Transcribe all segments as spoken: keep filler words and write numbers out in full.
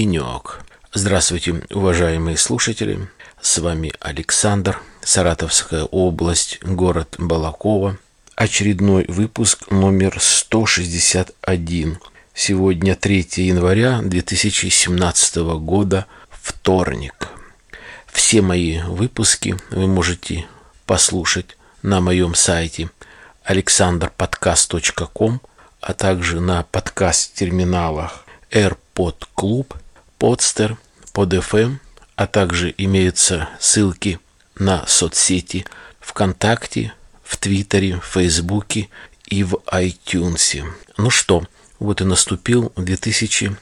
денек. Здравствуйте, уважаемые слушатели. С вами Александр, Саратовская область, город Балаково. Очередной выпуск номер сто шестьдесят один. Сегодня третьего января две тысячи семнадцатого года, вторник. Все мои выпуски вы можете послушать на моем сайте александр подкаст точка ком, а также на подкаст-терминалах AirPodClub, Podster, Под эф эм, а также имеются ссылки на соцсети ВКонтакте, в Твиттере, в Фейсбуке и в iTunes. Ну что, вот и наступил две тысячи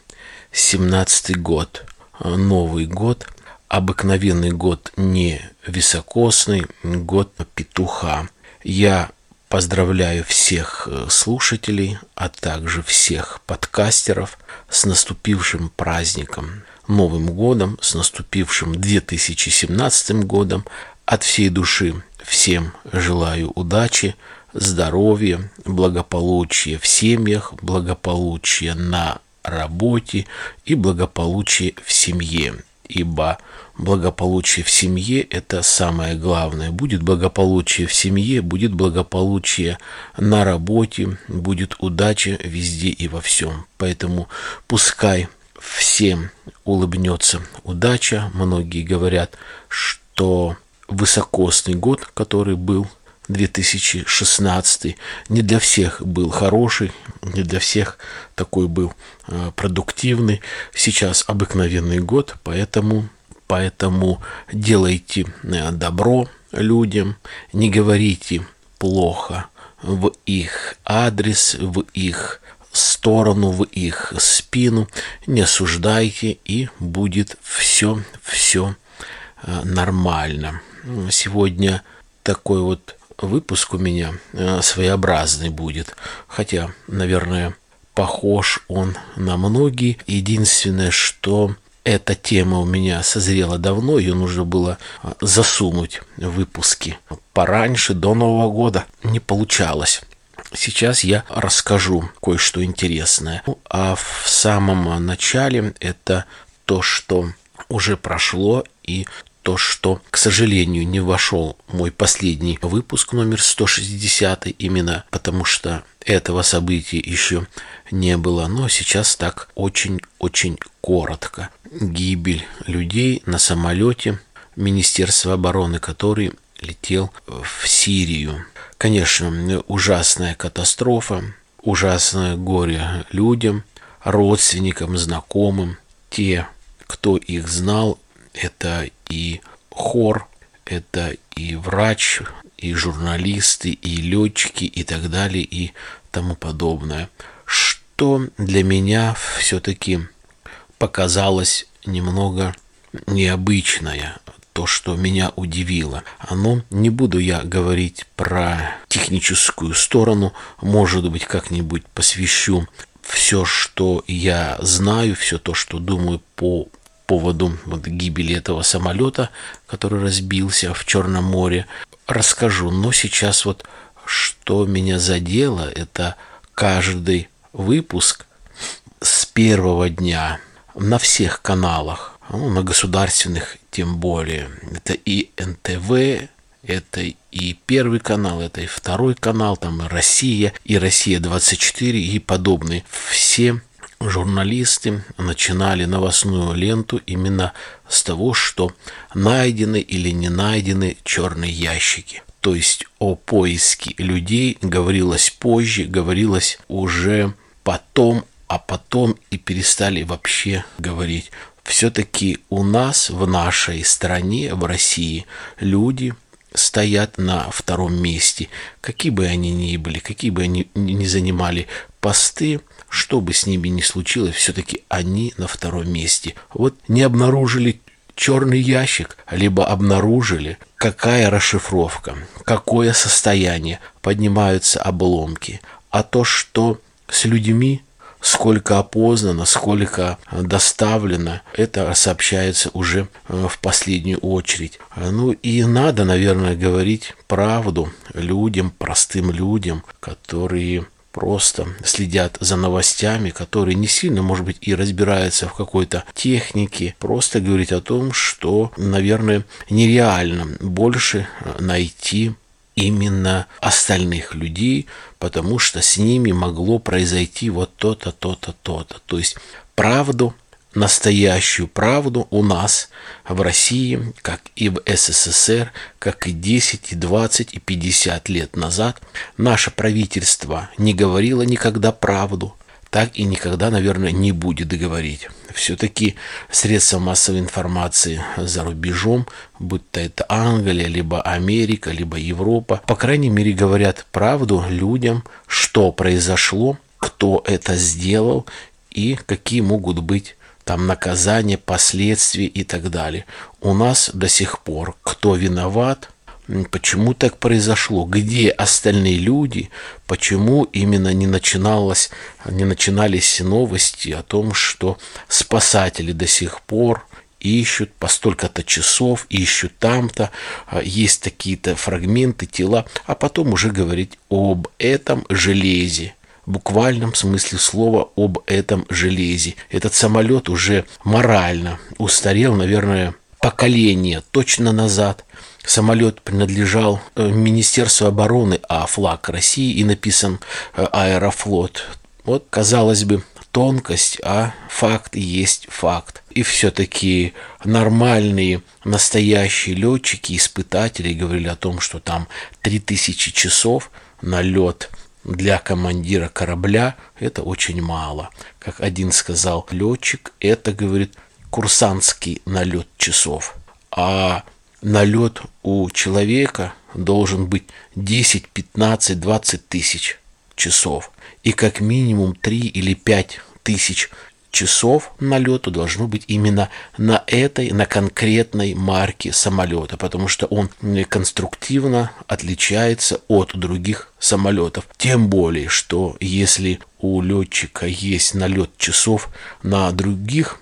семнадцатый год. Новый год, обыкновенный год, не високосный, год петуха. Я поздравляю всех слушателей, а также всех подкастеров с наступившим праздником, Новым годом, с наступившим две тысячи семнадцатым годом. От всей души всем желаю удачи, здоровья, благополучия в семьях, благополучия на работе и благополучия в семье. Ибо благополучие в семье – это самое главное. Будет благополучие в семье, будет благополучие на работе, будет удача везде и во всем. Поэтому пускай всем улыбнется удача. Многие говорят, что высокосный год, который был две тысячи шестнадцатый, не для всех был хороший, не для всех такой был продуктивный. Сейчас обыкновенный год, поэтому, поэтому делайте добро людям, не говорите плохо в их адрес, в их сторону, в их спину, не осуждайте, и будет все, все нормально. Сегодня такой вот выпуск у меня своеобразный будет, хотя, наверное, похож он на многие. Единственное, что эта тема у меня созрела давно, ее нужно было засунуть в выпуски пораньше, до Нового года. Не получалось. Сейчас я расскажу кое-что интересное. Ну, а в самом начале это то, что уже прошло, и то, что, к сожалению, не вошел мой последний выпуск номер сто шестьдесят, именно потому что этого события еще не было. Но сейчас так очень-очень коротко. Гибель людей на самолете Министерства обороны, который летел в Сирию. Конечно, ужасная катастрофа, ужасное горе людям, родственникам, знакомым. Те, кто их знал, это и хор, это и врач, и журналисты, и летчики, и так далее, и тому подобное. Что для меня все-таки показалось немного необычное, то, что меня удивило. Но не буду я говорить про техническую сторону, может быть, как-нибудь посвящу все, что я знаю, все то, что думаю по поводу вот гибели этого самолета, который разбился в Черном море, расскажу. Но сейчас вот что меня задело, это каждый выпуск с первого дня на всех каналах, ну, на государственных тем более. Это и эн тэ вэ, это и Первый канал, это и Второй канал, там и Россия, и Россия двадцать четыре, и подобные. Все журналисты начинали новостную ленту именно с того, что найдены или не найдены черные ящики. То есть о поиске людей говорилось позже, говорилось уже потом, а потом и перестали вообще говорить. Все-таки у нас, в нашей стране, в России, люди стоят на втором месте. Какие бы они ни были, какие бы они ни занимали посты, что бы с ними ни случилось, все-таки они на втором месте. Вот не обнаружили черный ящик, либо обнаружили, какая расшифровка, какое состояние, поднимаются обломки. А то, что с людьми, сколько опознано, сколько доставлено, это сообщается уже в последнюю очередь. Ну и надо, наверное, говорить правду людям, простым людям, которые просто следят за новостями, которые не сильно, может быть, и разбираются в какой-то технике, просто говорить о том, что, наверное, нереально больше найти именно остальных людей, потому что с ними могло произойти вот то-то, то-то, то-то. То есть правду, настоящую правду у нас в России, как и в СССР, как и десять, и двадцать, и пятьдесят лет назад, наше правительство не говорило никогда правду, так и никогда, наверное, не будет говорить. Все-таки средства массовой информации за рубежом, будь то это Англия, либо Америка, либо Европа, по крайней мере, говорят правду людям, что произошло, кто это сделал и какие могут быть там наказания, последствия и так далее. У нас до сих пор кто виноват, почему так произошло, где остальные люди, почему именно не, начиналось, не начинались новости о том, что спасатели до сих пор ищут по столько-то часов, ищут там-то, есть такие-то фрагменты тела, а потом уже говорить об этом железе. В буквальном смысле слова об этом железе. Этот самолет уже морально устарел, наверное, поколение точно назад. Самолет принадлежал Министерству обороны, а флаг России и написан «Аэрофлот». Вот, казалось бы, тонкость, а факт есть факт. И все-таки нормальные, настоящие летчики, испытатели говорили о том, что там три тысячи часов на лед для командира корабля это очень мало. Как один сказал летчик, это, говорит, курсантский налет часов. А налет у человека должен быть десять, пятнадцать, двадцать тысяч часов. И как минимум три или пять тысяч часов налету должно быть именно на этой, на конкретной марке самолета, потому что он конструктивно отличается от других самолетов. Тем более, что если у летчика есть налет часов на других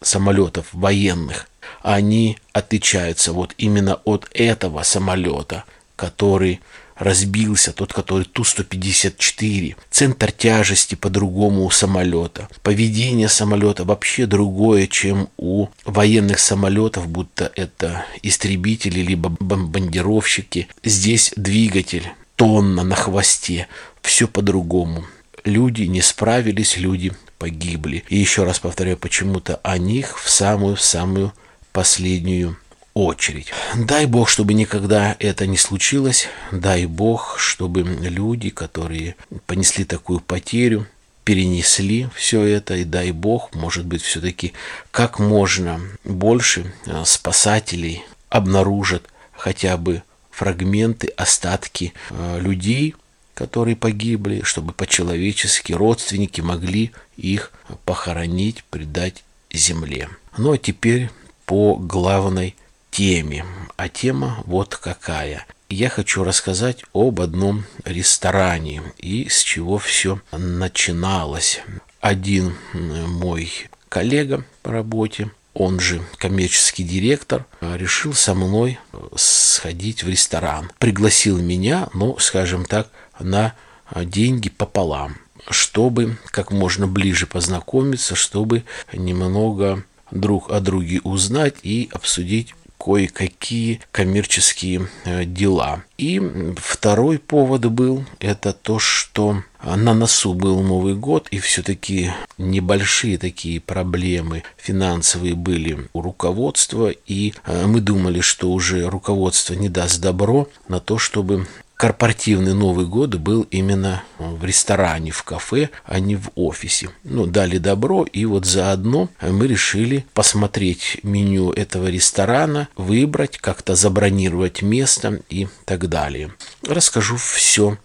самолетов военных, они отличаются вот именно от этого самолета, который разбился, тот, который Ту сто пятьдесят четыре. Центр тяжести по-другому у самолета. Поведение самолета вообще другое, чем у военных самолетов, будто это истребители, либо бомбардировщики. Здесь двигатель, тонна на хвосте, все по-другому. Люди не справились, люди погибли. И еще раз повторяю, почему-то о них в самую-самую последнюю очередь. Дай Бог, чтобы никогда это не случилось. Дай Бог, чтобы люди, которые понесли такую потерю, перенесли все это. И дай Бог, может быть, все-таки как можно больше спасателей обнаружат хотя бы фрагменты, остатки людей, которые погибли, чтобы по-человечески родственники могли их похоронить, предать земле. Ну а теперь по главной теме. А тема вот какая. Я хочу рассказать об одном ресторане и с чего все начиналось. Один мой коллега по работе, он же коммерческий директор, решил со мной сходить в ресторан. Пригласил меня, ну, скажем так, на деньги пополам, чтобы как можно ближе познакомиться, чтобы немного друг о друге узнать и обсудить кое-какие коммерческие дела. И второй повод был, это то, что на носу был Новый год, и все-таки небольшие такие проблемы финансовые были у руководства, и мы думали, что уже руководство не даст добро на то, чтобы корпоративный Новый год был именно в ресторане, в кафе, а не в офисе. Ну, дали добро, и вот заодно мы решили посмотреть меню этого ресторана, выбрать, как-то забронировать место и так далее. Расскажу все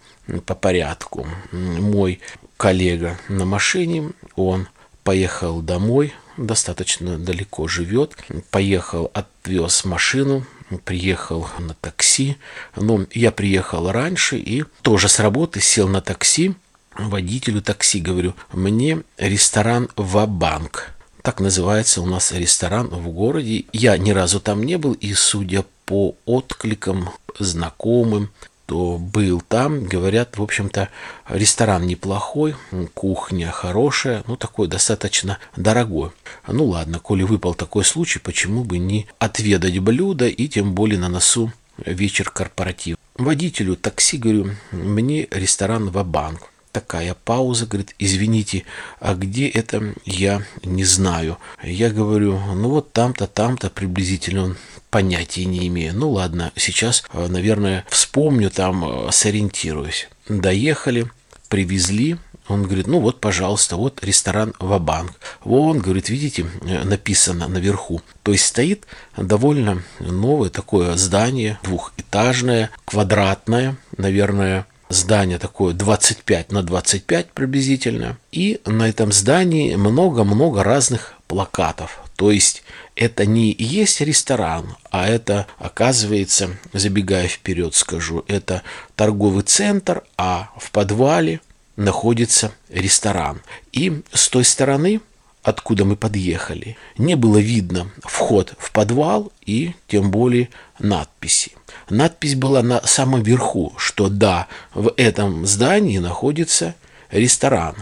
по порядку. Мой коллега на машине, он поехал домой, достаточно далеко живет, поехал, отвез машину, приехал на такси, но я приехал раньше и тоже с работы сел на такси, водителю такси говорю, мне ресторан «Ва-Банк». Так называется у нас ресторан в городе. Я ни разу там не был, и судя по откликам знакомым, что был там, говорят, в общем-то, ресторан неплохой, кухня хорошая, ну, такой достаточно дорогой. Ну, ладно, коли выпал такой случай, почему бы не отведать блюдо, и тем более на носу вечер корпоратив. Водителю такси говорю, мне ресторан «Ва-Банк». Такая пауза, говорит, извините, а где это, я не знаю. Я говорю, ну вот там-то, там-то приблизительно, понятия не имею. Ну ладно, сейчас, наверное, вспомню, там сориентируюсь. Доехали, привезли. Он говорит, ну вот, пожалуйста, вот ресторан «Ва-Банк». Вон, говорит, видите, написано наверху. То есть стоит довольно новое такое здание, двухэтажное, квадратное, наверное, здание такое двадцать пять на двадцать пять приблизительно. И на этом здании много-много разных плакатов. То есть это не есть ресторан, а это, оказывается, забегая вперед скажу, это торговый центр, а в подвале находится ресторан. И с той стороны, откуда мы подъехали, не было видно вход в подвал и тем более надписи. Надпись была на самом верху, что да, в этом здании находится ресторан.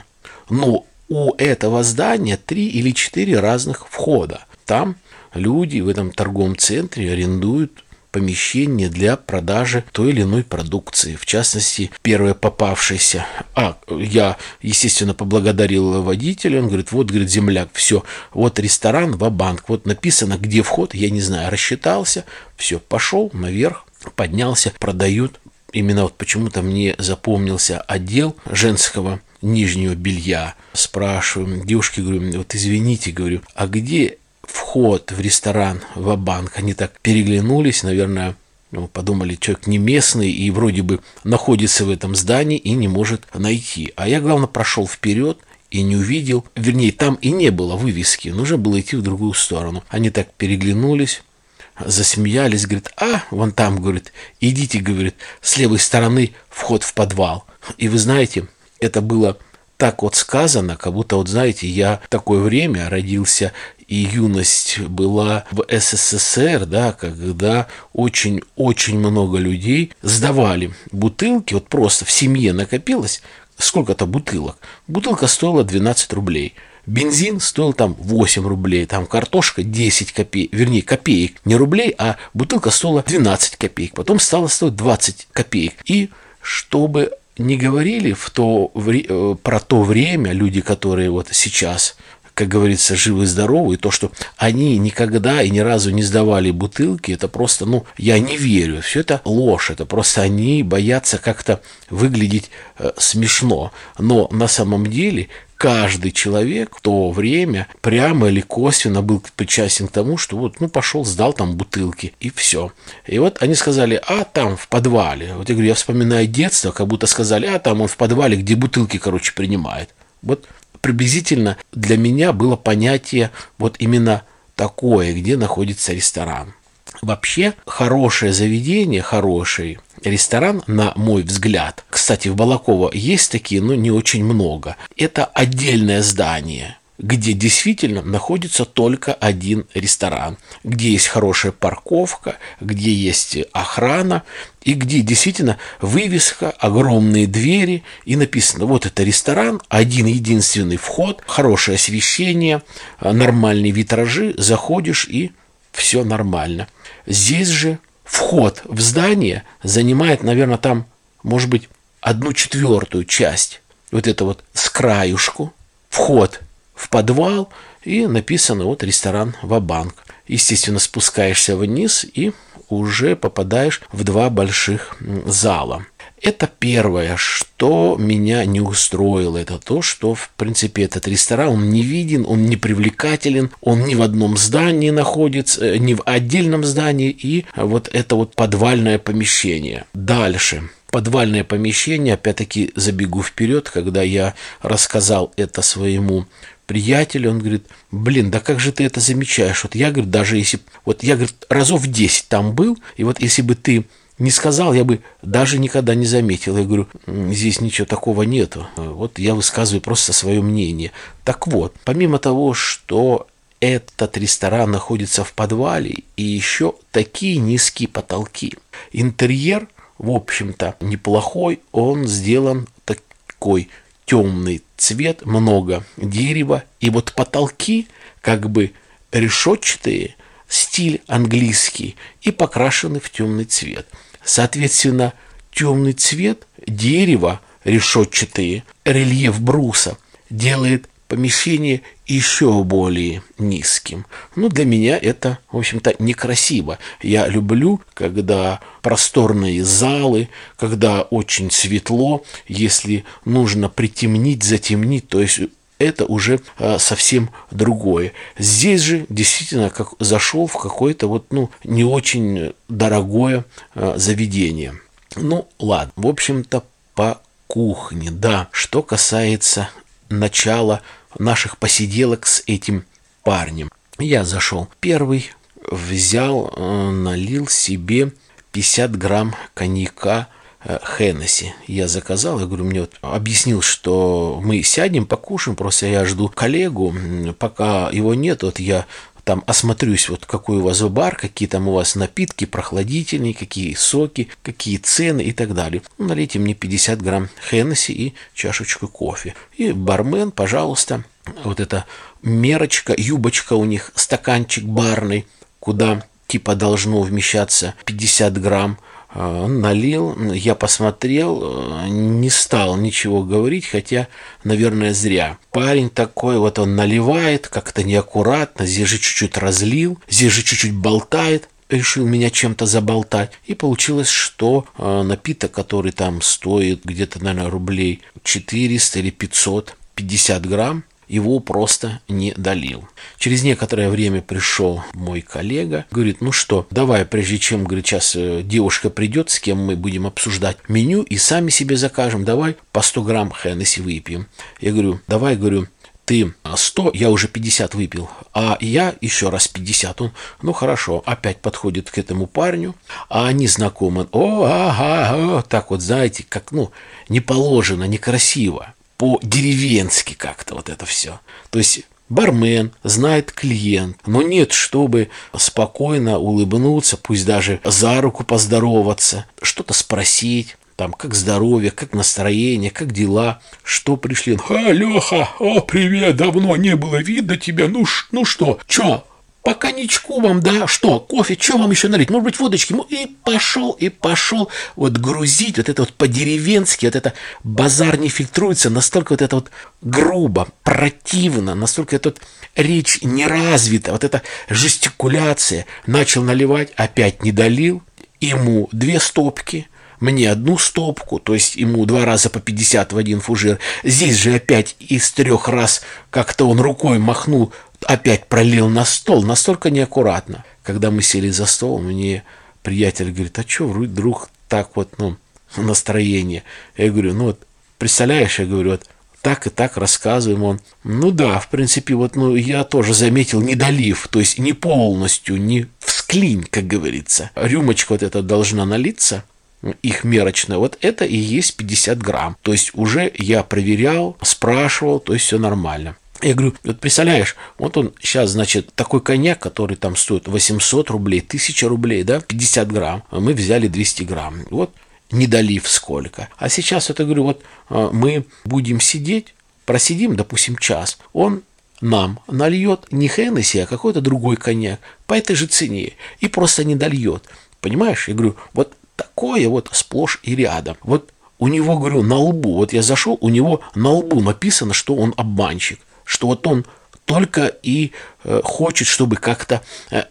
Но у этого здания три или четыре разных входа. Там люди в этом торговом центре арендуют помещение для продажи той или иной продукции. В частности, первое попавшееся. А, я, естественно, поблагодарил водителя. Он говорит, вот, говорит, земляк, все, вот ресторан «Ва-Банк». Вот написано, где вход, я не знаю, рассчитался. Все, пошел наверх, поднялся, продают. Именно вот почему-то мне запомнился отдел женского нижнего белья. Спрашиваю девушки, говорю, вот извините, говорю, а где вход в ресторан «Ва-Банк»? Они так переглянулись, наверное, ну, подумали, человек не местный и вроде бы находится в этом здании и не может найти. А я, главное, прошел вперед и не увидел, вернее, там и не было вывески, нужно было идти в другую сторону. Они так переглянулись, засмеялись, говорит, а, вон там, говорит, идите, говорит, с левой стороны вход в подвал. И вы знаете, это было так вот сказано, как будто, вот знаете, я в такое время родился, и юность была в СССР, да, когда очень-очень много людей сдавали бутылки, вот просто в семье накопилось сколько-то бутылок. Бутылка стоила двенадцать рублей. Бензин стоил там восемь рублей, там картошка десять копеек, вернее копеек, не рублей, а бутылка стоила двенадцать копеек, потом стала стоить двадцать копеек. И чтобы не говорили в то, в, про то время люди, которые вот сейчас, как говорится, живы-здоровы, и то, что они никогда и ни разу не сдавали бутылки, это просто, ну, я не верю, все это ложь, это просто они боятся как-то выглядеть э, смешно, но на самом деле каждый человек в то время прямо или косвенно был причастен к тому, что вот, ну, пошел, сдал там бутылки, и все. И вот они сказали, а там в подвале, вот я говорю, я вспоминаю детство, как будто сказали, а там он в подвале, где бутылки, короче, принимает. Вот приблизительно для меня было понятие вот именно такое, где находится ресторан. Вообще, хорошее заведение, хороший ресторан, на мой взгляд, кстати, в Балаково есть такие, но не очень много, это отдельное здание, где действительно находится только один ресторан, где есть хорошая парковка, где есть охрана, и где действительно вывеска, огромные двери, и написано, вот это ресторан, один-единственный вход, хорошее освещение, нормальные витражи, заходишь и все нормально. Здесь же вход в здание занимает, наверное, там, может быть, одну четвертую часть, вот это вот с краюшку, вход в подвал, и написано вот ресторан «Ва-Банк». Естественно, спускаешься вниз и уже попадаешь в два больших зала. Это первое, что меня не устроило, это то, что, в принципе, этот ресторан, он не виден, он не привлекателен, он ни в одном здании находится, ни в отдельном здании, и вот это вот подвальное помещение. Дальше. Подвальное помещение, опять-таки, забегу вперед, когда я рассказал это своему приятелю, он говорит, блин, да как же ты это замечаешь? Вот я, говорит, даже если, вот я, говорит, разов десять там был, и вот если бы ты не сказал, я бы даже никогда не заметил. Я говорю, здесь ничего такого нету. Вот я высказываю просто свое мнение. Так вот, помимо того, что этот ресторан находится в подвале, и еще такие низкие потолки, интерьер в общем-то, неплохой. Он сделан такой темный цвет, много дерева. И вот потолки как бы решетчатые, стиль английский, и покрашены в темный цвет. Соответственно, темный цвет, дерево решетчатые, рельеф бруса делает помещение еще более низким. Ну, для меня это, в общем-то, некрасиво. Я люблю, когда просторные залы, когда очень светло, если нужно притемнить, затемнить, то есть это уже а, совсем другое. Здесь же действительно как зашел в какое-то вот, ну, не очень дорогое а, заведение. Ну, ладно, в общем-то, по кухне, да. Что касается начала наших посиделок с этим парнем. Я зашел первый, взял, налил себе пятьдесят грамм коньяка Хеннесси. Я заказал, я говорю, мне вот объяснил, что мы сядем, покушаем, просто я жду коллегу, пока его нет, вот я там осмотрюсь, вот какой у вас бар, какие там у вас напитки, прохладительные, какие соки, какие цены и так далее. Ну, налейте мне пятьдесят грамм Хеннесси и чашечку кофе. И бармен, пожалуйста, вот эта мерочка, юбочка у них, стаканчик барный, куда типа должно вмещаться пятьдесят грамм. Налил, я посмотрел, не стал ничего говорить, хотя, наверное, зря. Парень такой, вот он наливает, как-то неаккуратно, здесь же чуть-чуть разлил, здесь же чуть-чуть болтает, решил меня чем-то заболтать. И получилось, что напиток, который там стоит где-то, наверное, рублей четыреста или пятьсот, пятьдесят грамм, его просто не долил. Через некоторое время пришел мой коллега, говорит, ну что, давай, прежде чем, говорит, сейчас девушка придет, с кем мы будем обсуждать меню и сами себе закажем, давай по сто грамм Хеннесси выпьем. Я говорю, давай, говорю, ты сто, я уже пятьдесят выпил, а я еще раз пятьдесят. Он, ну хорошо, опять подходит к этому парню, а они знакомы. О, ага, о, так вот, знаете, как, ну, не положено, некрасиво. По-деревенски как-то вот это все. То есть бармен знает клиент, но нет, чтобы спокойно улыбнуться, пусть даже за руку поздороваться, что-то спросить, там, как здоровье, как настроение, как дела, что пришли. А, Леха, о, привет, давно не было видно тебя, ну, ну что, чё? По коньячку вам, да, что, кофе, что вам еще налить, может быть, водочки, и пошел, и пошел вот грузить, вот это вот по-деревенски, вот это базар не фильтруется, настолько вот это вот грубо, противно, настолько эта вот речь не развита, вот эта жестикуляция, начал наливать, опять не долил, ему две стопки, мне одну стопку, то есть ему два раза по пятьдесят в один фужер, здесь же опять из трех раз как-то он рукой махнул, опять пролил на стол, настолько неаккуратно. Когда мы сели за стол, мне приятель говорит, а что, вдруг так вот, ну, настроение? Я говорю, ну вот, представляешь, я говорю, вот так и так рассказываем. Он, ну да, в принципе, вот, ну, я тоже заметил, не долив, то есть не полностью, не всклинь, как говорится. Рюмочка вот эта должна налиться, их мерочная, вот это и есть пятьдесят грамм. То есть уже я проверял, спрашивал, то есть все нормально. Я говорю, вот представляешь, вот он сейчас, значит, такой коньяк, который там стоит восемьсот рублей, тысяча рублей, да, пятьдесят грамм, а мы взяли двести грамм, вот, не долив сколько. А сейчас, вот я говорю, вот мы будем сидеть, просидим, допустим, час, он нам нальет не Хеннесси, а какой-то другой коньяк по этой же цене и просто не дольет, понимаешь? Я говорю, вот такое вот сплошь и рядом, вот у него, говорю, на лбу, вот я зашел, у него на лбу написано, что он обманщик, что вот он только и хочет, чтобы как-то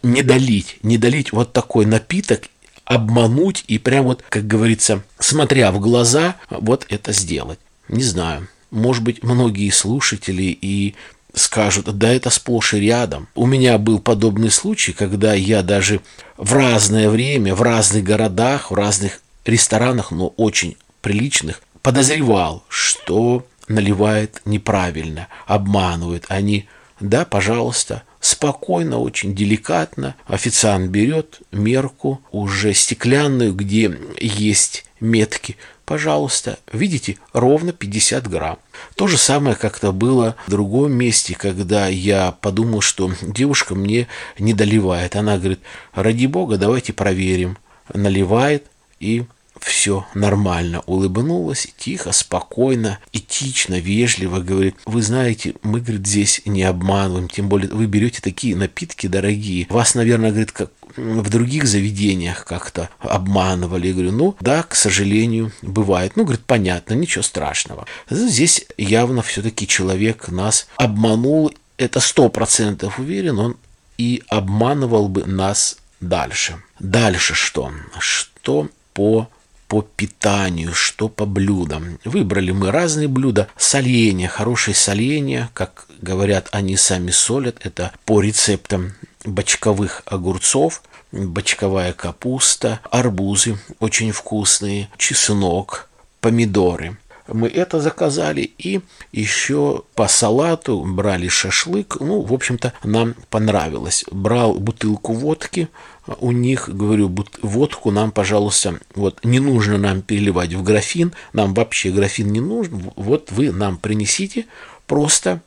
не долить, не долить вот такой напиток, обмануть и прям вот, как говорится, смотря в глаза, вот это сделать. Не знаю, может быть, многие слушатели и скажут, да это сплошь и рядом. У меня был подобный случай, когда я даже в разное время, в разных городах, в разных ресторанах, но очень приличных, подозревал, что наливает неправильно, обманывает. Они, да, пожалуйста, спокойно, очень деликатно. Официант берет мерку, уже стеклянную, где есть метки. Пожалуйста, видите, ровно пятьдесят грамм. То же самое как-то было в другом месте, когда я подумал, что девушка мне не доливает. Она говорит, ради бога, давайте проверим. Наливает и все нормально, улыбнулась, тихо, спокойно, этично, вежливо говорит: вы знаете, мы, говорит, здесь не обманываем, тем более вы берете такие напитки дорогие, вас, наверное, говорит, как в других заведениях как-то обманывали. Я говорю: ну да, к сожалению, бывает. Ну, говорит, понятно, ничего страшного. Здесь явно все-таки человек нас обманул, это сто процентов уверен, он и обманывал бы нас дальше. Дальше что? Что по по питанию, что по блюдам. Выбрали мы разные блюда. Соленья, хорошие соленья, как говорят, они сами солят. Это по рецептам бочковых огурцов, бочковая капуста, арбузы очень вкусные, чеснок, помидоры. Мы это заказали, и еще по салату брали шашлык. Ну, в общем-то, нам понравилось. Брал бутылку водки у них, говорю: водку нам, пожалуйста, вот не нужно нам переливать в графин, нам вообще графин не нужен, вот вы нам принесите просто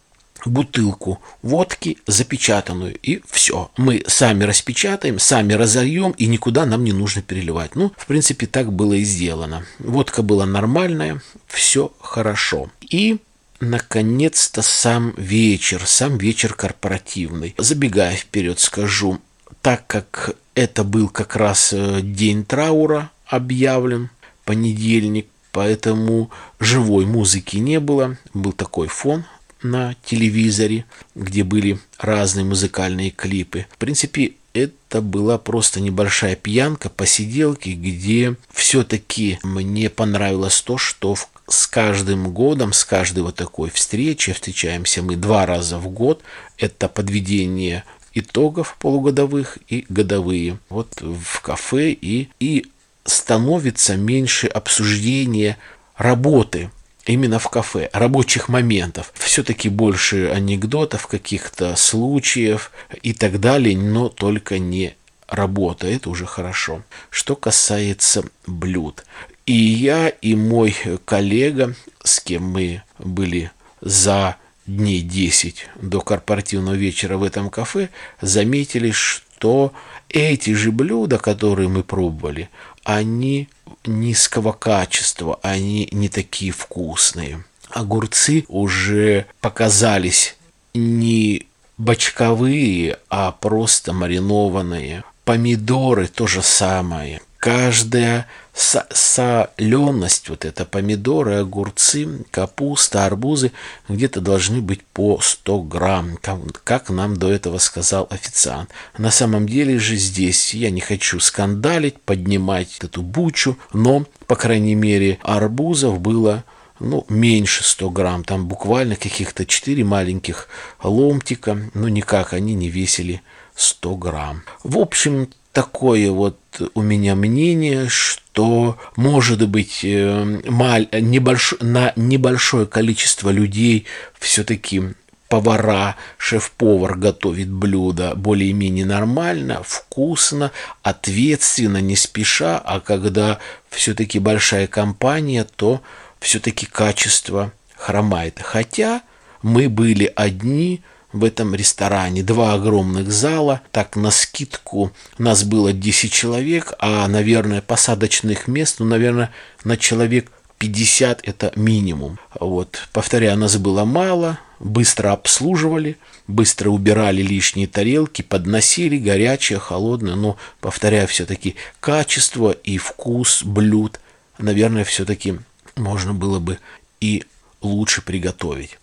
бутылку водки запечатанную, и все. Мы сами распечатаем, сами разольем, и никуда нам не нужно переливать. Ну, в принципе, так было и сделано. Водка была нормальная, все хорошо. И, наконец-то, сам вечер, сам вечер корпоративный. Забегая вперед, скажу, так как это был как раз день траура объявлен, понедельник, поэтому живой музыки не было, был такой фон на телевизоре, где были разные музыкальные клипы. В принципе, это была просто небольшая пьянка, посиделки, где все-таки мне понравилось то, что в С каждым годом, с каждой вот такой встречи, встречаемся мы два раза в год, это подведение итогов полугодовых и годовые, вот в кафе, и, и становится меньше обсуждения работы, именно в кафе, рабочих моментов. Все-таки больше анекдотов, каких-то случаев и так далее, но только не работа, это уже хорошо. Что касается блюд. И я, и мой коллега, с кем мы были за дней десять до корпоративного вечера в этом кафе, заметили, что эти же блюда, которые мы пробовали, они низкого качества, они не такие вкусные. Огурцы уже показались не бочковые, а просто маринованные. Помидоры то же самое. Каждая со- соленость, вот это помидоры, огурцы, капуста, арбузы, где-то должны быть по сто грамм, как нам до этого сказал официант. На самом деле же здесь я не хочу скандалить, поднимать эту бучу, но, по крайней мере, арбузов было, ну, меньше сто грамм, там буквально каких-то четыре маленьких ломтика, но никак они не весили сто грамм. В общем, такое вот у меня мнение, что, может быть, маль, небольш, на небольшое количество людей все-таки повара, шеф-повар готовит блюда более-менее нормально, вкусно, ответственно, не спеша, а когда все-таки большая компания, то все-таки качество хромает. Хотя мы были одни в этом ресторане, два огромных зала, так навскидку нас было десять человек, а, наверное, посадочных мест, ну, наверное, на человек пятьдесят это минимум. Вот, повторяю, нас было мало, быстро обслуживали, быстро убирали лишние тарелки, подносили, горячее, холодное, но, повторяю, все-таки качество и вкус блюд, наверное, все-таки можно было бы и лучше приготовить.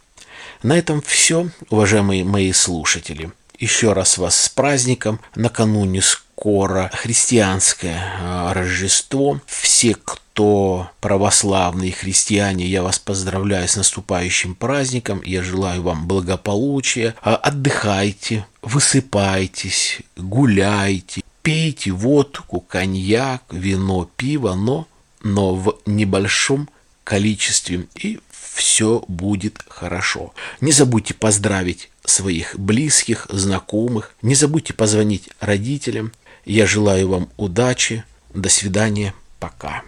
На этом все, уважаемые мои слушатели. Еще раз вас с праздником. Накануне скоро христианское Рождество. Все, кто православные христиане, я вас поздравляю с наступающим праздником. Я желаю вам благополучия. Отдыхайте, высыпайтесь, гуляйте, пейте водку, коньяк, вино, пиво, но, но в небольшом количестве, и все будет хорошо. Не забудьте поздравить своих близких, знакомых. Не забудьте позвонить родителям. Я желаю вам удачи. До свидания. Пока.